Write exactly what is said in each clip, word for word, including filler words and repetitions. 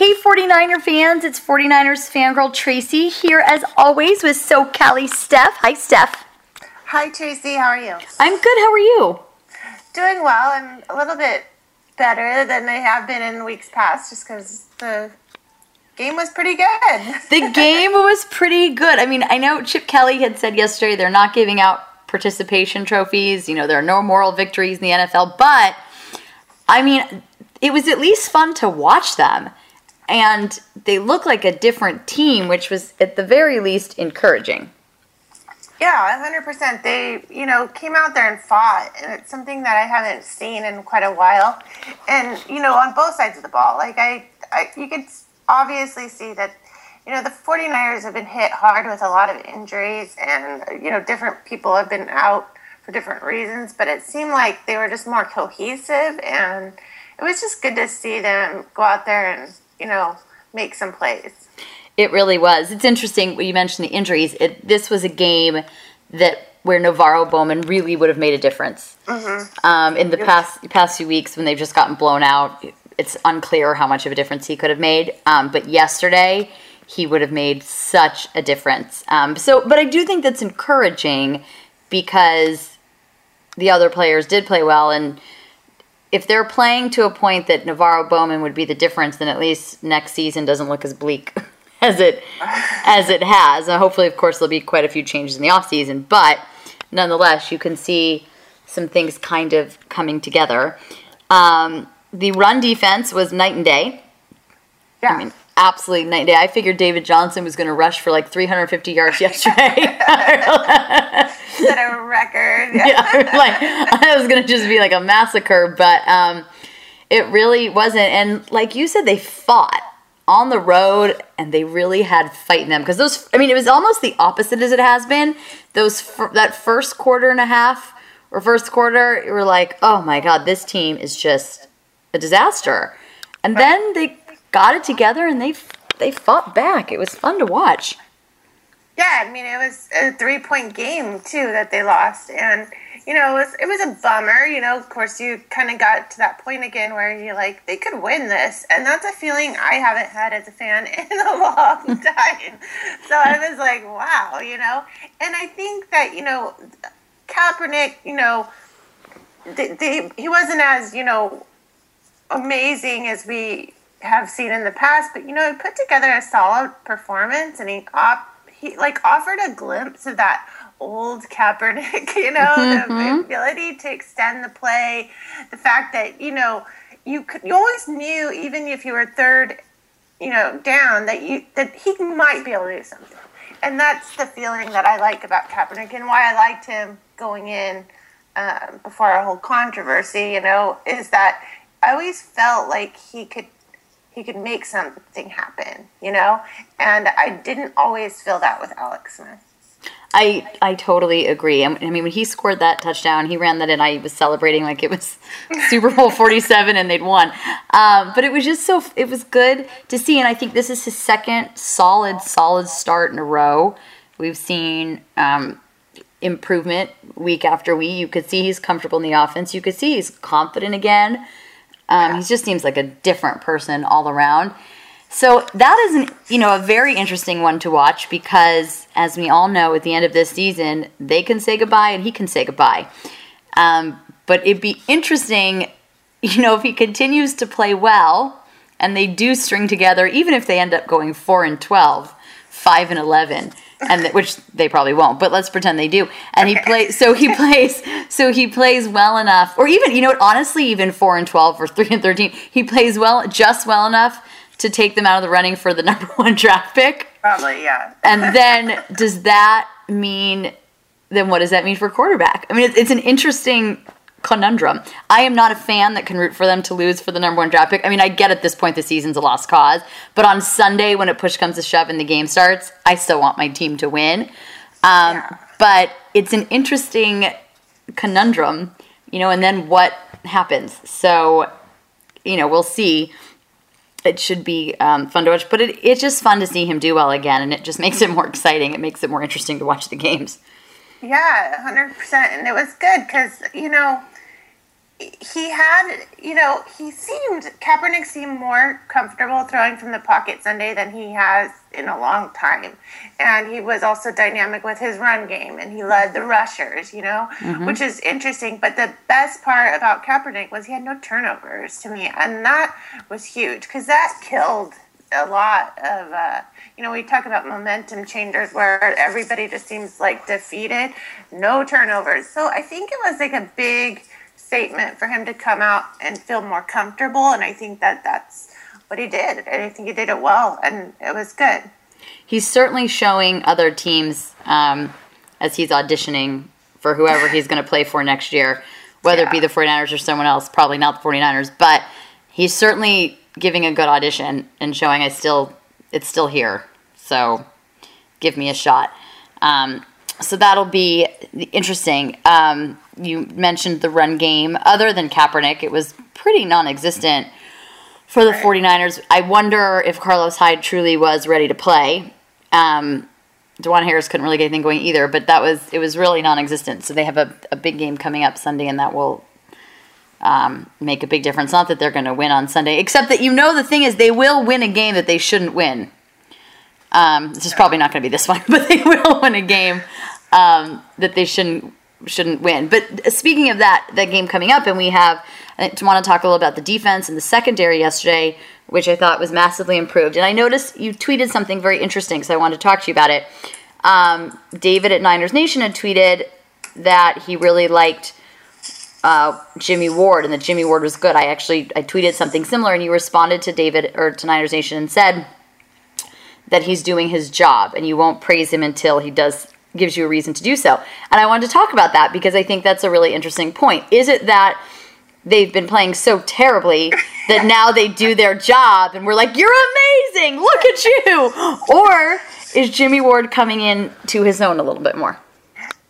Hey, forty-niner fans, it's forty-niners fangirl Tracy here as always with SoCali Steph. Hi, Steph. Hi, Tracy. How are you? I'm good. How are you? Doing well. I'm a little bit better than I have been in weeks past just because the game was pretty good. The game was pretty good. I mean, I know Chip Kelly had said yesterday they're not giving out participation trophies. You know, there are no moral victories in the N F L, but I mean, it was at least fun to watch them. And they look like a different team, which was at the very least encouraging. Yeah, one hundred percent. They, you know, came out there and fought, and it's something that I haven't seen in quite a while. And, you know, on both sides of the ball, like I, I you could obviously see that, you know, the forty-niners have been hit hard with a lot of injuries, and, you know, different people have been out for different reasons, but it seemed like they were just more cohesive, and it was just good to see them go out there and, you know, make some plays. It really was. It's interesting when you mentioned the injuries. It, this was a game that where Navarro Bowman really would have made a difference. Mm-hmm. um, in the past past few weeks when they've just gotten blown out, it's unclear how much of a difference he could have made. Um, but yesterday, he would have made such a difference. Um, so, but I do think that's encouraging because the other players did play well. And if they're playing to a point that Navarro Bowman would be the difference, then at least next season doesn't look as bleak As it as it has. And hopefully, of course, there'll be quite a few changes in the offseason. But nonetheless, you can see some things kind of coming together. Um, the run defense was night and day. Yeah. I mean, absolutely night and day. I figured David Johnson was going to rush for like three hundred fifty yards yesterday. Set a record. Yeah. yeah like, I was going to just be like a massacre. But um, it really wasn't. And like you said, they fought on the road, and they really had fight in them. Because those, I mean, it was almost the opposite as it has been. Those That first quarter and a half, or first quarter, you were like, oh my God, this team is just a disaster. And then they got it together, and they they fought back. It was fun to watch. Yeah, I mean, it was a three-point game, too, that they lost. And, you know, it was, it was a bummer. You know, of course, you kind of got to that point again where you're like, they could win this. And that's a feeling I haven't had as a fan in a long time. So I was like, wow, you know. And I think that, you know, Kaepernick, you know, they, they, he wasn't as, you know, amazing as we have seen in the past. But, you know, he put together a solid performance, and he op- He like offered a glimpse of that old Kaepernick, you know, mm-hmm. the ability to extend the play, the fact that, you know, you could, you always knew, even if you were third, you know, down, that you that he might be able to do something. And that's the feeling that I like about Kaepernick and why I liked him going in uh, before our whole controversy, you know, is that I always felt like he could he could make something happen, you know? And I didn't always feel that with Alex Smith. I I totally agree. I mean, when he scored that touchdown, he ran that, and I was celebrating like it was Super Bowl forty-seven and they'd won. Um, but it was just so, it was good to see. And I think this is his second solid, solid start in a row. We've seen um, improvement week after week. You could see he's comfortable in the offense. You could see he's confident again. Um, he just seems like a different person all around. So that is, an, you know, a very interesting one to watch because, as we all know, at the end of this season, they can say goodbye and he can say goodbye. Um, but it'd be interesting, you know, if he continues to play well and they do string together, even if they end up going four and twelve, five and eleven, and th- which they probably won't, but let's pretend they do. And he plays, so he plays, so he plays well enough, or even, you know what, honestly, even four and twelve or three and thirteen, he plays well, just well enough to take them out of the running for the number one draft pick. Probably, yeah. And then, does that mean? Then what does that mean for quarterback? I mean, it's, it's an interesting conundrum. I am not a fan that can root for them to lose for the number one draft pick. I mean, I get at this point the season's a lost cause, but on Sunday when a push comes to shove and the game starts, I still want my team to win. Um, yeah. But it's an interesting conundrum, you know, and then what happens? So, you know, we'll see. It should be um, fun to watch, but it, it's just fun to see him do well again, and it just makes it more exciting. It makes it more interesting to watch the games. Yeah, one hundred percent. And it was good because, you know, he had, you know, he seemed, Kaepernick seemed more comfortable throwing from the pocket Sunday than he has in a long time. And he was also dynamic with his run game, and he led the rushers, you know, mm-hmm. which is interesting. But the best part about Kaepernick was he had no turnovers to me. And that was huge, because that killed a lot of, uh, you know, we talk about momentum changers where everybody just seems like defeated, no turnovers. So I think it was like a big statement for him to come out and feel more comfortable, and I think that that's what he did, and I think he did it well, and it was good. He's certainly showing other teams um, as he's auditioning for whoever he's going to play for next year, whether yeah. it be the 49ers or someone else, probably not the 49ers, but he's certainly giving a good audition and showing I still it's still here, so give me a shot. Um, so that'll be interesting. Um, you mentioned the run game. Other than Kaepernick, it was pretty non-existent for the 49ers. I wonder if Carlos Hyde truly was ready to play. Um, DeJuan Harris couldn't really get anything going either, but that was it was really non-existent. So they have a, a big game coming up Sunday, and that will um, make a big difference. Not that they're going to win on Sunday, except that, you know, the thing is they will win a game that they shouldn't win. Um, this is probably not going to be this one, but they will win a game um, that they shouldn't shouldn't win. But speaking of that, that game coming up, and we have I want to talk a little about the defense and the secondary yesterday, which I thought was massively improved. And I noticed you tweeted something very interesting, so I wanted to talk to you about it. Um, David at Niners Nation had tweeted that he really liked uh, Jimmie Ward, and that Jimmie Ward was good. I actually I tweeted something similar, and you responded to David or to Niners Nation and said that he's doing his job, and you won't praise him until he does gives you a reason to do so. And I wanted to talk about that because I think that's a really interesting point. Is it that they've been playing so terribly that now they do their job and we're like, you're amazing, look at you? Or is Jimmie Ward coming in to his own a little bit more?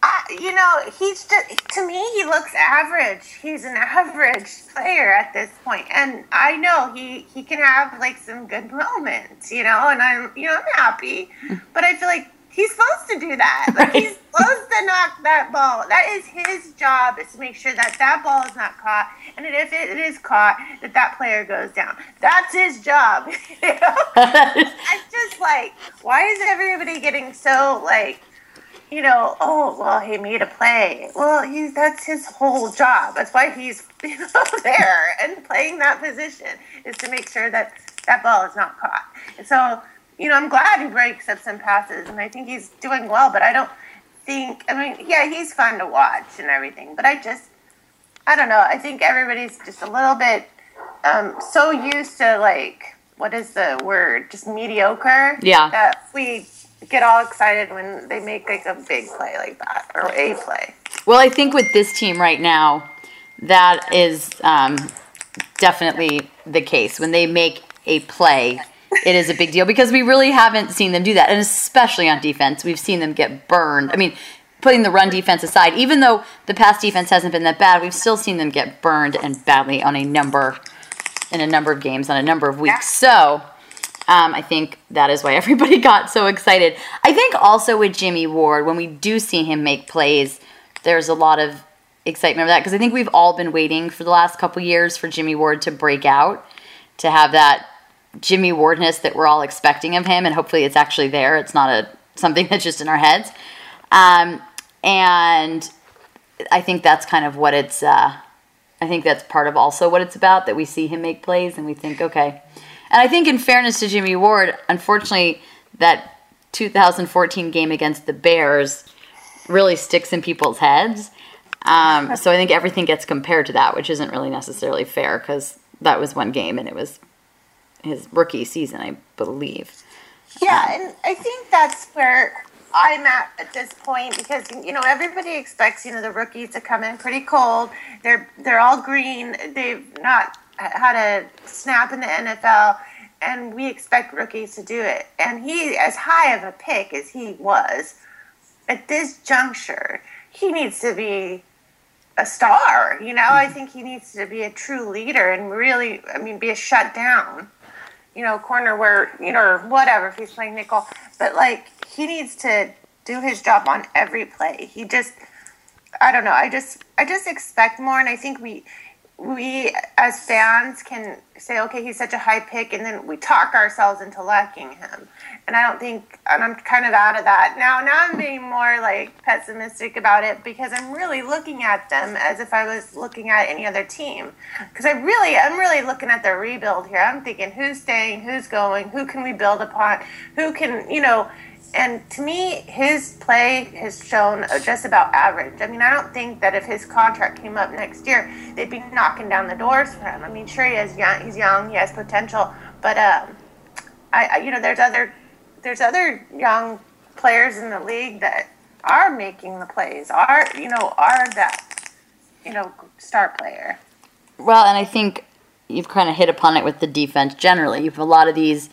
Uh, you know, he's just, to me, he looks average. He's an average player at this point. And I know he, he can have, like, some good moments, you know, and I'm, you know, I'm happy. But I feel like he's supposed to do that. Like, right. He's supposed to knock that ball. That is his job, is to make sure that that ball is not caught. And if it is caught, that that player goes down. That's his job. You know? It's just like, why is everybody getting so, like, you know, oh, well, he made a play. Well, he's that's his whole job. That's why he's, you know, there and playing that position, is to make sure that that ball is not caught. And so, you know, I'm glad he breaks up some passes, and I think he's doing well, but I don't think, I mean, yeah, he's fun to watch and everything, but I just, I don't know. I think everybody's just a little bit um, so used to, like, what is the word? Just mediocre. Yeah. That we get all excited when they make, like, a big play like that, or a play. Well, I think with this team right now, that is um, definitely the case. When they make a play, it is a big deal, because we really haven't seen them do that, and especially on defense. We've seen them get burned. I mean, putting the run defense aside, even though the pass defense hasn't been that bad, we've still seen them get burned, and badly, on a number, in a number of games, on a number of weeks. So Um, I think that is why everybody got so excited. I think also with Jimmie Ward, when we do see him make plays, there's a lot of excitement over that, because I think we've all been waiting for the last couple years for Jimmie Ward to break out, to have that Jimmie Wardness that we're all expecting of him, and hopefully it's actually there. It's not a something that's just in our heads. Um, and I think that's kind of what it's uh, – I think that's part of also what it's about, that we see him make plays and we think, okay – and I think, in fairness to Jimmie Ward, unfortunately, that two thousand fourteen game against the Bears really sticks in people's heads. Um, so I think everything gets compared to that, which isn't really necessarily fair, because that was one game and it was his rookie season, I believe. Yeah, um, and I think that's where I'm at at this point, because, you know, everybody expects, you know, the rookies to come in pretty cold. They're they're all green. They've not had a snap in the N F L, and we expect rookies to do it. And he, as high of a pick as he was, at this juncture, he needs to be a star. You know, I think he needs to be a true leader and really, I mean, be a shutdown, you know, corner where, you know, or whatever, if he's playing nickel. But, like, he needs to do his job on every play. He just, I don't know, I just, I just expect more, and I think we... we as fans can say, okay, he's such a high pick, and then we talk ourselves into liking him. And I don't think, and I'm kind of out of that now. Now I'm being more like pessimistic about it because I'm really looking at them as if I was looking at any other team. Because I really, I'm really looking at the rebuild here. I'm thinking who's staying, who's going, who can we build upon, who can, you know. And to me, his play has shown just about average. I mean, I don't think that if his contract came up next year, they'd be knocking down the doors for him. I mean, sure, he is young, he's young, he has potential, but um, I, I, you know, there's other, there's other young players in the league that are making the plays, are, you know, are that, you know, star player. Well, and I think you've kind of hit upon it with the defense generally. You've a lot of these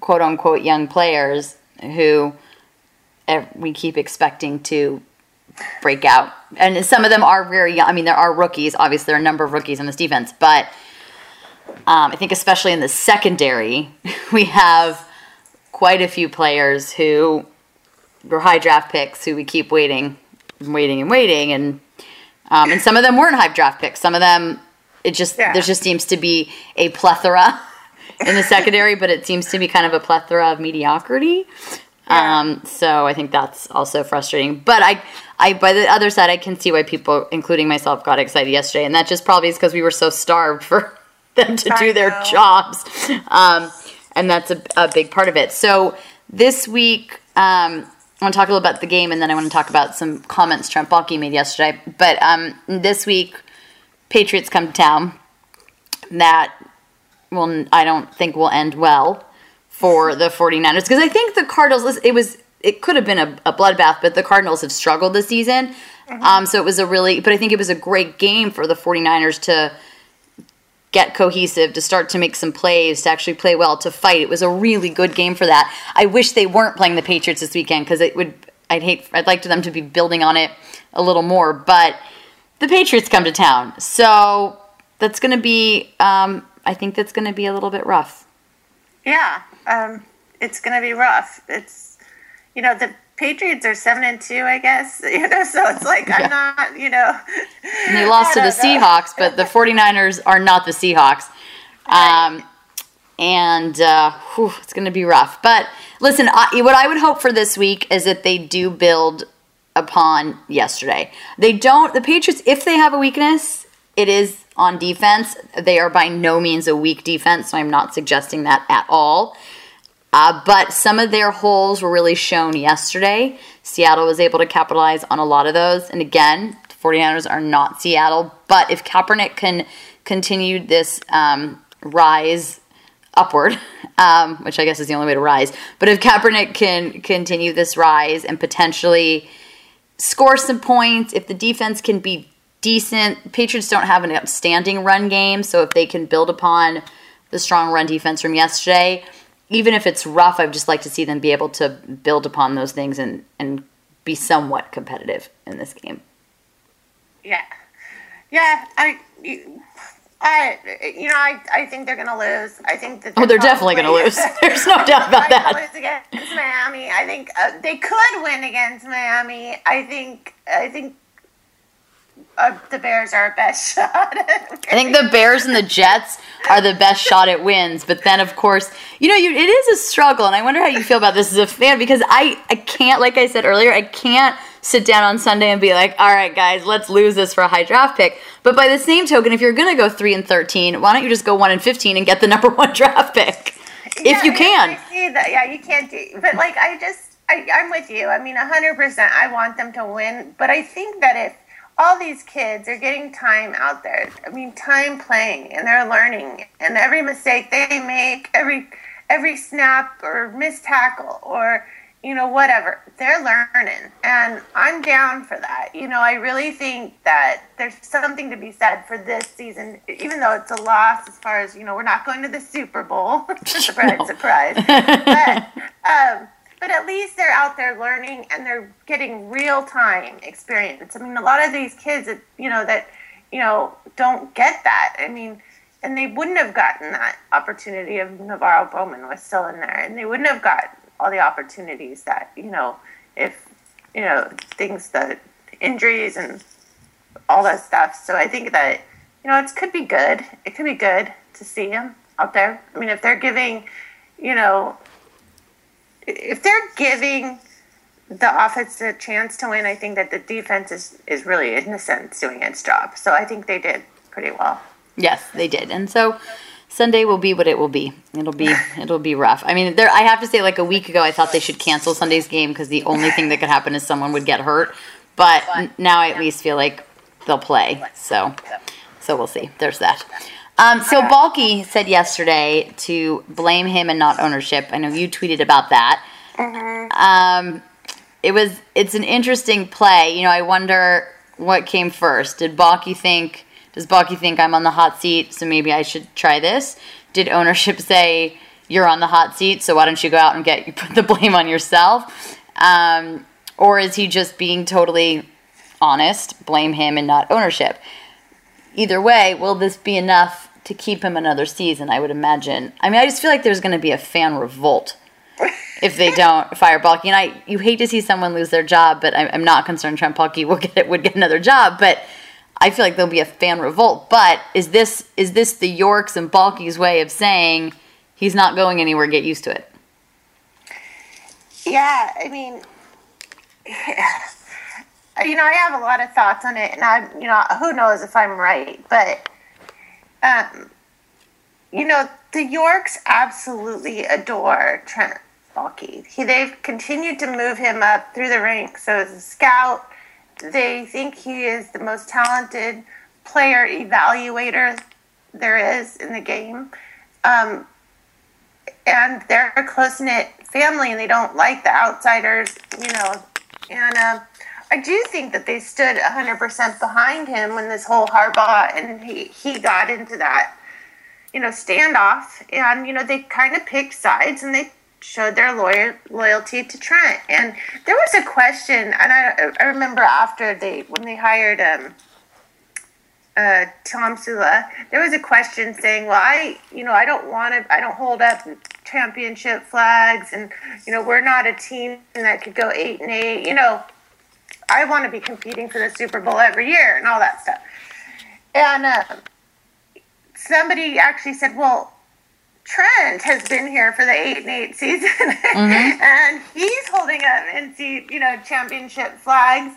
quote unquote young players who we keep expecting to break out. And some of them are very young. I mean, there are rookies. Obviously, there are a number of rookies on this defense. But um, I think especially in the secondary, we have quite a few players who were high draft picks who we keep waiting and waiting and waiting. And, um, and some of them weren't high draft picks. Some of them, it just yeah. there just seems to be a plethora in the secondary, but it seems to be kind of a plethora of mediocrity. Yeah. Um, so I think that's also frustrating. But I, I, by the other side, I can see why people, including myself, got excited yesterday. And that just probably is because we were so starved for them to I do know. their jobs. Um, and that's a, a big part of it. So this week, um, I want to talk a little about the game, and then I want to talk about some comments Trent Baalke made yesterday. But um, this week, Patriots come to town. That... Well, I don't think will end well for the 49ers because I think the Cardinals, it was, it could have been a, a bloodbath, but the Cardinals have struggled this season. Mm-hmm. Um, so it was a really, but I think it was a great game for the 49ers to get cohesive, to start to make some plays, to actually play well, to fight. It was a really good game for that. I wish they weren't playing the Patriots this weekend because it would, I'd hate, I'd like them to be building on it a little more, but the Patriots come to town. So that's going to be, um, I think that's going to be a little bit rough. Yeah, um, it's going to be rough. It's, you know, the Patriots are seven and two, I guess. You know, so it's like yeah. I'm not, you know. And they lost to the know. Seahawks, but the 49ers are not the Seahawks. Um, right. And uh, whew, it's going to be rough. But listen, I, what I would hope for this week is that they do build upon yesterday. They don't. The Patriots, if they have a weakness, it is on defense. They are by no means a weak defense, so I'm not suggesting that at all. Uh, but some of their holes were really shown yesterday. Seattle was able to capitalize on a lot of those. And again, the 49ers are not Seattle. But if Kaepernick can continue this um, rise upward, um, which I guess is the only way to rise, but if Kaepernick can continue this rise and potentially score some points, if the defense can be decent. Patriots don't have an outstanding run game, so if they can build upon the strong run defense from yesterday, even if it's rough, I'd just like to see them be able to build upon those things and, and be somewhat competitive in this game. Yeah. Yeah, I, I you know, I, I think they're going to lose. I think that they're, oh, they're definitely going to lose. There's no doubt about that. Lose against Miami. I think uh, they could win against Miami. I think I think Uh, the Bears are our best shot. I think the Bears and the Jets are the best shot at wins. But then, of course, you know, you, it is a struggle. And I wonder how you feel about this as a fan because I, I can't, like I said earlier, I can't sit down on Sunday and be like, all right, guys, let's lose this for a high draft pick. But by the same token, if you're going to go three and thirteen, why don't you just go one and fifteen and get the number one draft pick? Yeah, if you can. I see that. Yeah, you can't do But, like, I just, I, I'm with you. I mean, one hundred percent I want them to win. But I think that if all these kids are getting time out there. I mean, time playing, and they're learning. And every mistake they make, every every snap or missed tackle or, you know, whatever, they're learning. And I'm down for that. You know, I really think that there's something to be said for this season, even though it's a loss as far as, you know, we're not going to the Super Bowl. surprise, no. surprise. But, um, But at least they're out there learning and they're getting real-time experience. I mean, a lot of these kids, that, you know, that, you know, don't get that. I mean, and they wouldn't have gotten that opportunity if Navarro Bowman was still in there. And they wouldn't have got all the opportunities that, you know, if, you know, things, the injuries and all that stuff. So I think that you know, it could be good. It could be good to see him out there. I mean, if they're giving, you know, if they're giving the offense a chance to win, I think that the defense is, is really, in a sense, doing its job. So I think they did pretty well. Yes, they did. And so Sunday will be what it will be. It'll be it'll be rough. I mean, there. I have to say, like a week ago, I thought they should cancel Sunday's game because the only thing that could happen is someone would get hurt. But now I at least feel like they'll play. So so we'll see. There's that. Um, so Baalke said yesterday to blame him and not ownership. I know you tweeted about that. Um, it was. It's an interesting play. You know, I wonder what came first. Did Baalke think... Does Baalke think I'm on the hot seat, so maybe I should try this? Did ownership say you're on the hot seat, so why don't you go out and get you put the blame on yourself? Um, or is he just being totally honest, blame him and not ownership? Either way, will this be enough to keep him another season, I would imagine? I mean, I just feel like there's going to be a fan revolt if they don't fire Baalke. And I, you hate to see someone lose their job, but I'm, I'm not concerned Trent Baalke will get, would get another job, but... I feel like there'll be a fan revolt, but is this is this the Yorks and Baalke's way of saying he's not going anywhere, get used to it? Yeah, I mean, yeah. You know, I have a lot of thoughts on it, and I, you know, who knows if I'm right, but, um, you know, the Yorks absolutely adore Trent Baalke. He, they've continued to move him up through the ranks, so as a scout, they think he is the most talented player evaluator there is in the game. Um, and they're a close-knit family, and they don't like the outsiders, you know. And uh, I do think that they stood one hundred percent behind him when this whole Harbaugh, and he, he got into that, you know, standoff. And, you know, they kind of picked sides, and they showed their loyal, loyalty to Trent. And there was a question, and I, I remember after they, when they hired um, uh, Tom Sula, there was a question saying, well, I, you know, I don't want to, I don't hold up championship flags, and, you know, we're not a team that could go eight and eight, you know, I want to be competing for the Super Bowl every year and all that stuff. And uh, somebody actually said, well, Trent has been here for the eight and eight season, mm-hmm. and he's holding up N C, you know, championship flags,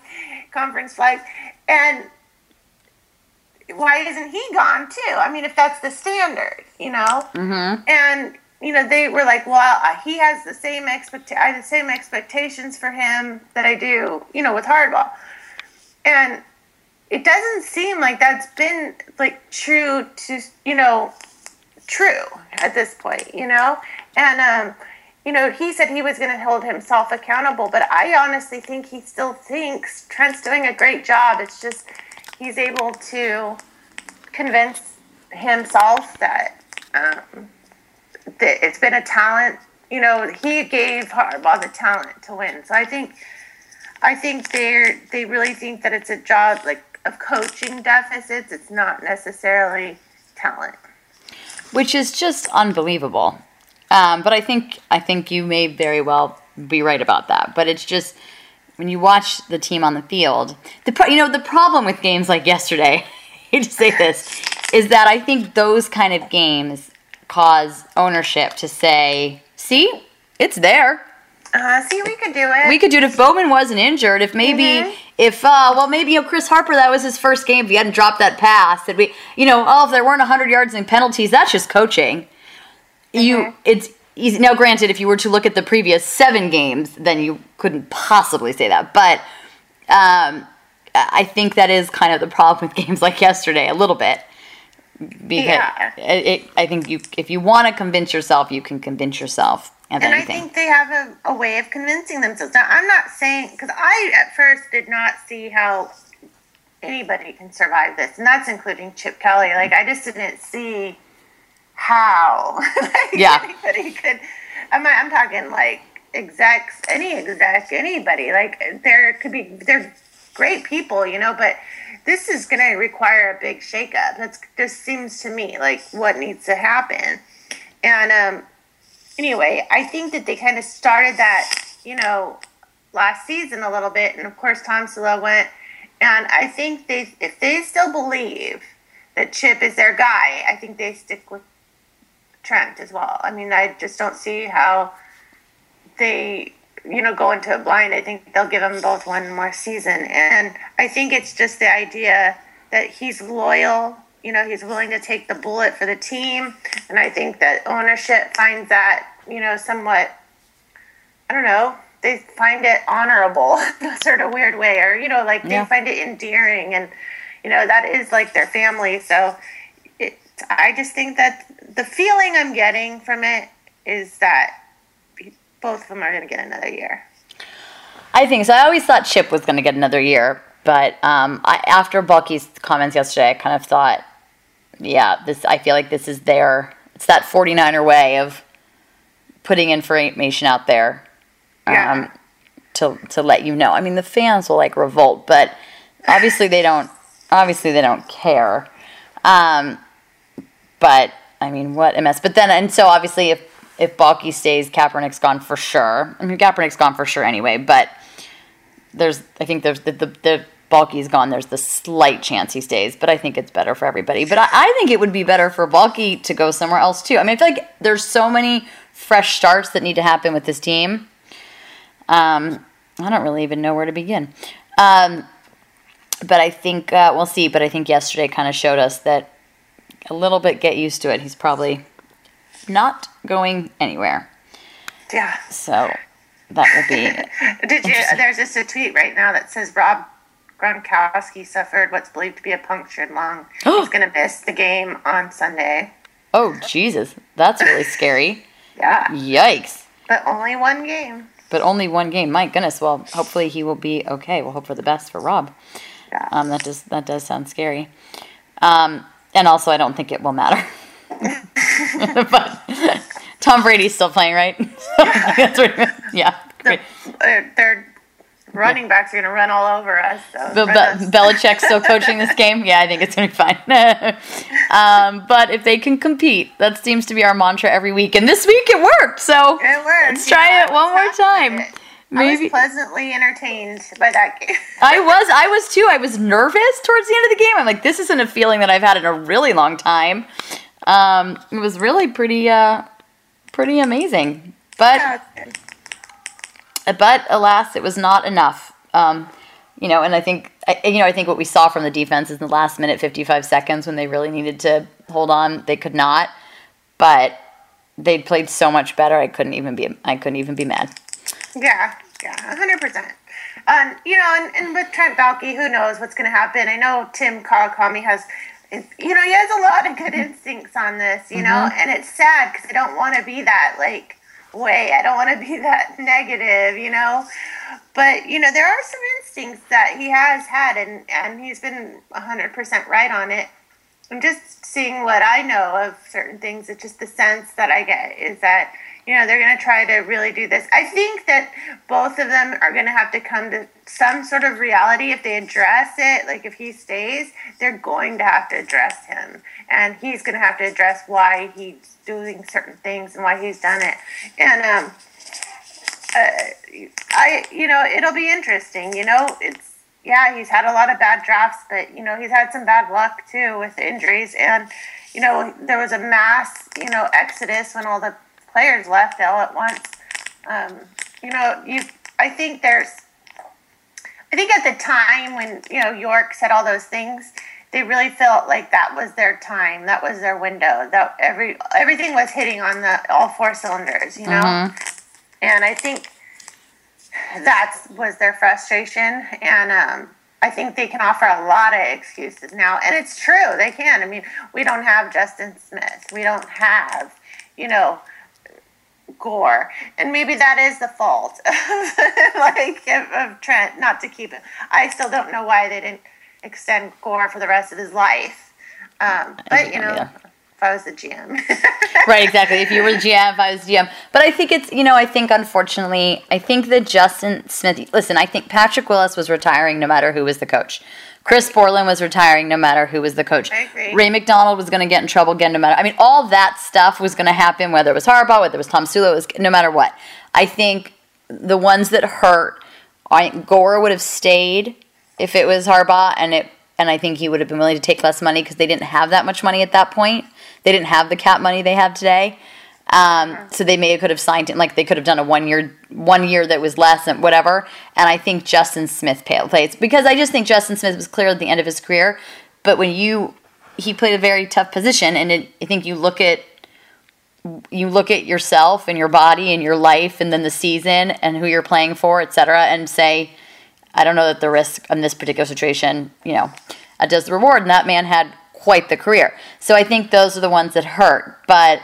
conference flags, and why isn't he gone too? I mean, if that's the standard, you know, mm-hmm. and you know, they were like, well, he has the same expect, I have the same expectations for him that I do, you know, with Harbaugh, and it doesn't seem like that's been like true to, you know. True at this point, you know, and um, you know, he said he was going to hold himself accountable, but I honestly think he still thinks Trent's doing a great job. It's just he's able to convince himself that um, that it's been a talent. You know, he gave Harbaugh the talent to win, so I think I think they they really think that it's a job like of coaching deficits. It's not necessarily talent. Which is just unbelievable, um, but I think I think you may very well be right about that. But it's just when you watch the team on the field, the pro- you know the problem with games like yesterday. I hate to say this, is that I think those kind of games cause ownership to say, "See, it's there. Uh, see, we could do it. We could do it if Bowman wasn't injured. If maybe." Mm-hmm. If, uh, well, maybe, you know, Chris Harper, that was his first game. If he hadn't dropped that pass, that we, you know, oh, if there weren't one hundred yards and penalties, that's just coaching. Mm-hmm. You, it's easy. Now, granted, if you were to look at the previous seven games, then you couldn't possibly say that. But um, I think that is kind of the problem with games like yesterday, a little bit. Because yeah. it, it, I think you, if you want to convince yourself, you can convince yourself. And anything. I think they have a, a way of convincing themselves. Now, I'm not saying, because I at first did not see how anybody can survive this, and that's including Chip Kelly. Like, I just didn't see how like, yeah. anybody could. I'm, I'm talking like execs, any exec, anybody. Like, there could be, they're great people, you know, but this is going to require a big shakeup. That's just seems to me like what needs to happen. And, um, Anyway, I think that they kind of started that, you know, last season a little bit. And, of course, Tom Sula went. And I think they, if they still believe that Chip is their guy, I think they stick with Trent as well. I mean, I just don't see how they, you know, go into it blind. I think they'll give them both one more season. And I think it's just the idea that he's loyal. You know, he's willing to take the bullet for the team. And I think that ownership finds that, you know, somewhat, I don't know, they find it honorable in a sort of weird way, or, you know, like yeah. they find it endearing. And, you know, that is like their family. So it, I just think that the feeling I'm getting from it is that both of them are going to get another year. I think so. I always thought Chip was going to get another year. But um, I, after Baalke's comments yesterday, I kind of thought, yeah, this. I feel like this is their – it's that forty-niner way of putting information out there um, yeah. to to let you know. I mean, the fans will, like, revolt, but obviously they don't – obviously they don't care. Um, but, I mean, what a mess. But then – and so obviously if, if Baalke stays, Kaepernick's gone for sure. I mean, Kaepernick's gone for sure anyway, but there's – I think there's the, the – the, Baalke's gone, there's the slight chance he stays, but I think it's better for everybody. But I, I think it would be better for Baalke to go somewhere else too. I mean, I feel like there's so many fresh starts that need to happen with this team. Um, I don't really even know where to begin. Um, but I think uh, we'll see. But I think yesterday kind of showed us that a little bit, get used to it. He's probably not going anywhere. Yeah. So that would be. Did you? There's just a tweet right now that says Rob Gronkowski suffered what's believed to be a punctured lung. He's going to miss the game on Sunday. Oh, Jesus. That's really scary. Yeah. Yikes. But only one game. But only one game. My goodness. Well, hopefully he will be okay. We'll hope for the best for Rob. Yeah. Um, that does, that does sound scary. Um, and also, I don't think it will matter. But Tom Brady's still playing, right? That's right. Yeah. The, uh, they're... Running backs are going to run all over us. So Be- Be- Belichick's still coaching this game? Yeah, I think it's going to be fine. um, but if they can compete, that seems to be our mantra every week. And this week it worked. So it worked. let's try yeah, it one more time. It. Maybe. I was pleasantly entertained by that game. I was. I was too. I was nervous towards the end of the game. I'm like, this isn't a feeling that I've had in a really long time. Um, it was really pretty, uh, pretty amazing. But... Yeah. But alas, it was not enough, um, you know. And I think, I, you know, I think what we saw from the defense is in the last minute, fifty-five seconds, when they really needed to hold on, they could not. But they played so much better. I couldn't even be. I couldn't even be mad. Yeah, yeah, one hundred percent. Um, you know, and, and with Trent Baalke, who knows what's going to happen? I know Tim Kawakami has. You know, he has a lot of good instincts on this. You mm-hmm. know, and it's sad because I don't want to be that like. way. I don't want to be that negative, you know, but you know, there are some instincts that he has had, and, and he's been one hundred percent right on it. I'm just seeing what I know of certain things. It's just the sense that I get is that, you know, they're going to try to really do this. I think that both of them are going to have to come to some sort of reality. If they address it, like if he stays, they're going to have to address him. And he's going to have to address why he's doing certain things and why he's done it. And, um, uh, I, you know, it'll be interesting, you know, it's, yeah, he's had a lot of bad drafts, but, you know, he's had some bad luck, too, with injuries. And, you know, there was a mass, you know, exodus when all the players left all at once. Um, you know, you. I think there's, I think at the time when, you know, York said all those things, they really felt like that was their time. That was their window. That every everything was hitting on the all four cylinders, you know? Mm-hmm. And I think that was their frustration. And um, I think they can offer a lot of excuses now. And it's true. They can. I mean, we don't have Justin Smith. We don't have, you know, Gore. And maybe that is the fault of, like, of Trent, not to keep him. I still don't know why they didn't extend Gore for the rest of his life. Um, but, you know, if I was the G M. Right, exactly. If you were the G M, if I was the G M. But I think it's, you know, I think, unfortunately, I think that Justin Smith, listen, I think Patrick Willis was retiring no matter who was the coach. Chris Borland was retiring no matter who was the coach. I agree. Ray McDonald was going to get in trouble again no matter. I mean, all that stuff was going to happen, whether it was Harbaugh, whether it was Tom Sula, it was, no matter what. I think the ones that hurt, I, Gore would have stayed if it was Harbaugh, and it and I think he would have been willing to take less money because they didn't have that much money at that point. They didn't have the cap money they have today. Um, so they may have could have signed him, like they could have done a one year, one year that was less and whatever. And I think Justin Smith plays because I just think Justin Smith was clear at the end of his career. But when you, he played a very tough position, and it, I think you look at, you look at yourself and your body and your life, and then the season and who you're playing for, et cetera, and say, I don't know that the risk in this particular situation, you know, does the reward. And that man had quite the career. So I think those are the ones that hurt, but.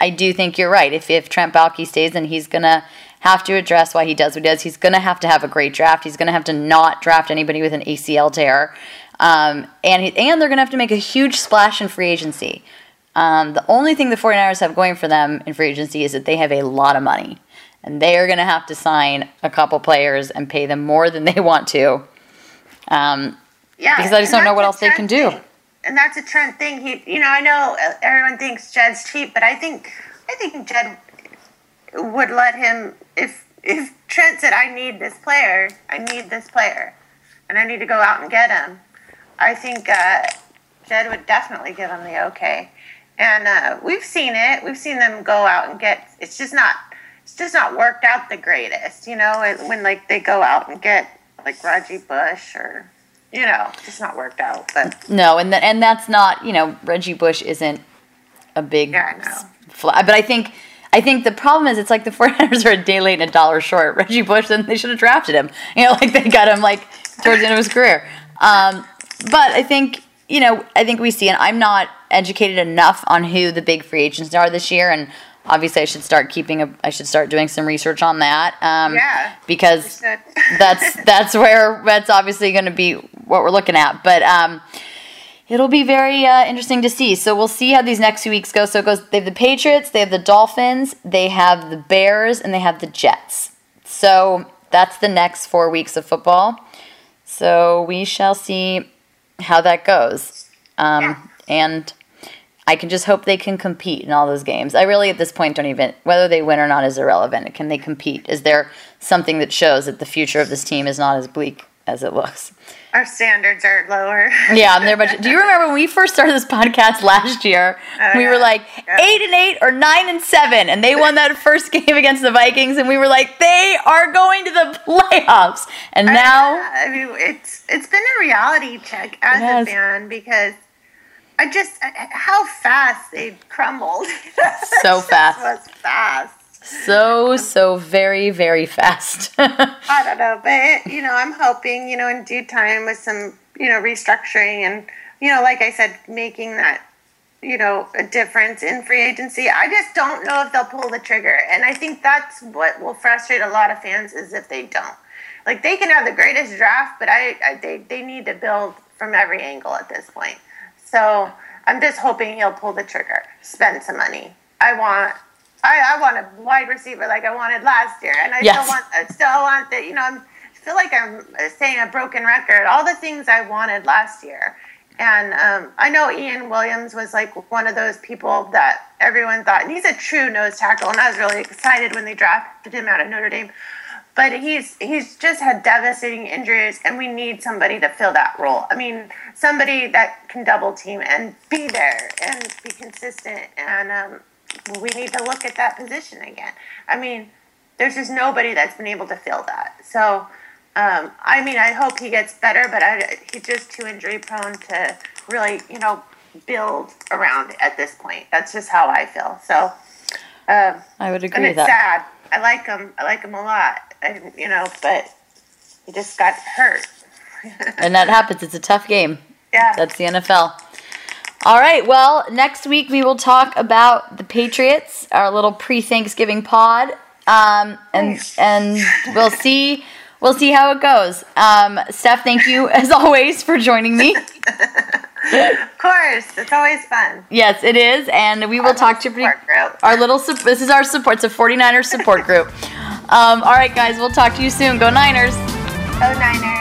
I do think you're right. If if Trent Baalke stays, then he's going to have to address why he does what he does. He's going to have to have a great draft. He's going to have to not draft anybody with an A C L tear. Um, and, he, and they're going to have to make a huge splash in free agency. Um, the only thing the 49ers have going for them in free agency is that they have a lot of money. And they are going to have to sign a couple players and pay them more than they want to. Um, yeah, because I just don't know what else they can do. And that's a Trent thing. He, you know, I know everyone thinks Jed's cheap, but I think, I think Jed would let him if if Trent said, "I need this player, I need this player, and I need to go out and get him." I think uh, Jed would definitely give him the okay. And uh, we've seen it. We've seen them go out and get. It's just not. It's just not worked out the greatest. You know, it, when like they go out and get like Reggie Bush or. You know, it's not worked out. But no, and th- and that's not, you know, Reggie Bush isn't a big yeah, I know. Fly. But I think I think the problem is it's like the 49ers are a day late and a dollar short. Reggie Bush, then they should have drafted him. You know, like they got him like towards the end of his career. Um, but I think, you know, I think we see, and I'm not educated enough on who the big free agents are this year, and obviously I should start keeping a I should start doing some research on that. Um yeah, because that's that's where that's obviously going to be what we're looking at. But um it'll be very uh, interesting to see. So we'll see how these next few weeks go. So it goes, they have the Patriots, they have the Dolphins, they have the Bears, and they have the Jets. So that's the next four weeks of football. So we shall see how that goes. Um yeah. and I can just hope they can compete in all those games. I really, at this point, don't even – whether they win or not is irrelevant. Can they compete? Is there something that shows that the future of this team is not as bleak as it looks? Our standards are lower. Yeah. And their budget. Do you remember when we first started this podcast last year, oh, we yeah. were like yeah. eight and eight or nine and seven, and they won that first game against the Vikings, and we were like, they are going to the playoffs. And I, now – I mean, it's it's been a reality check as yes. a fan because – I just how fast they crumbled. So fast. It was fast. So so very very fast. I don't know, but you know, I'm hoping you know in due time with some you know restructuring and you know like I said, making that you know a difference in free agency. I just don't know if they'll pull the trigger, and I think that's what will frustrate a lot of fans is if they don't. Like they can have the greatest draft, but I, I they they need to build from every angle at this point. So I'm just hoping he'll pull the trigger, spend some money. I want, I, I want a wide receiver like I wanted last year, and I yes. still want, I still want that. You know, I'm, I feel like I'm saying a broken record. All the things I wanted last year, and um, I know Ian Williams was like one of those people that everyone thought, and he's a true nose tackle, and I was really excited when they drafted him out of Notre Dame. But he's he's just had devastating injuries, and we need somebody to fill that role. I mean, somebody that can double team and be there and be consistent. And um, we need to look at that position again. I mean, there's just nobody that's been able to fill that. So, um, I mean, I hope he gets better, but I, he's just too injury prone to really, you know, build around it at this point. That's just how I feel. So, um, I would agree with that. And it's sad. I like him. I like him a lot, I, you know, but he just got hurt. And that happens. It's a tough game. Yeah. That's the N F L. All right. Well, next week we will talk about the Patriots, our little pre-Thanksgiving pod, um, and and we'll see we'll see how it goes. Um, Steph, thank you, as always, for joining me. Of course. It's always fun. Yes, it is. And we will our talk to you. Our little – this is our support. It's a 49ers support group. Um, all right, guys. We'll talk to you soon. Go Niners. Go Niners.